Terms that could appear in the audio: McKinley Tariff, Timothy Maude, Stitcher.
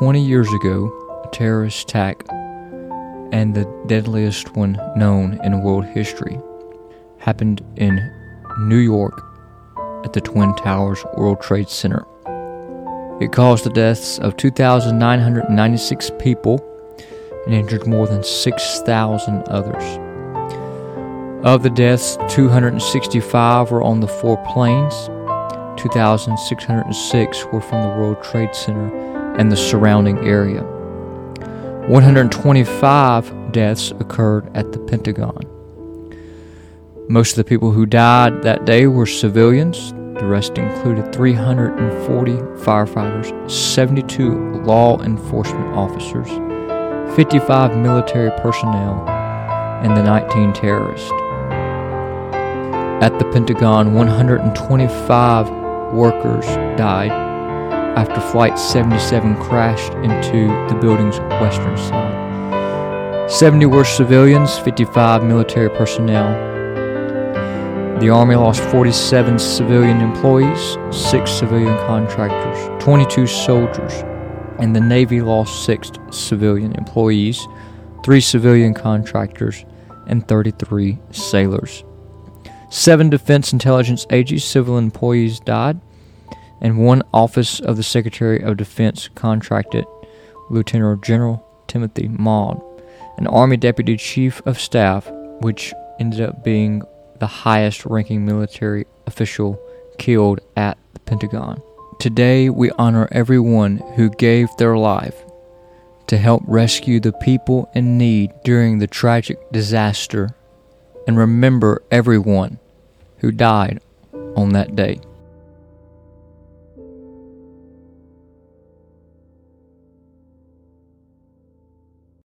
20 years ago, a terrorist attack, and the deadliest one known in world history, happened in New York at the Twin Towers World Trade Center. It caused the deaths of 2,996 people and injured more than 6,000 others. Of the deaths, 265 were on the four planes, 2,606 were from the World Trade Center and the surrounding area. 125 deaths occurred at the Pentagon. Most of the people who died that day were civilians. The rest included 340 firefighters, 72 law enforcement officers, 55 military personnel, and the 19 terrorists. At the Pentagon, 125 workers died after Flight 77 crashed into the building's western side. 70 were civilians, 55 military personnel. The Army lost 47 civilian employees, 6 civilian contractors, 22 soldiers, and the Navy lost 6 civilian employees, 3 civilian contractors, and 33 sailors. 7 Defense Intelligence Agency civil employees died, and 1 Office of the Secretary of Defense contracted Lieutenant General Timothy Maude, an Army Deputy Chief of Staff, which ended up being the highest-ranking military official killed at the Pentagon. Today, we honor everyone who gave their life to help rescue the people in need during the tragic disaster, and remember everyone who died on that day.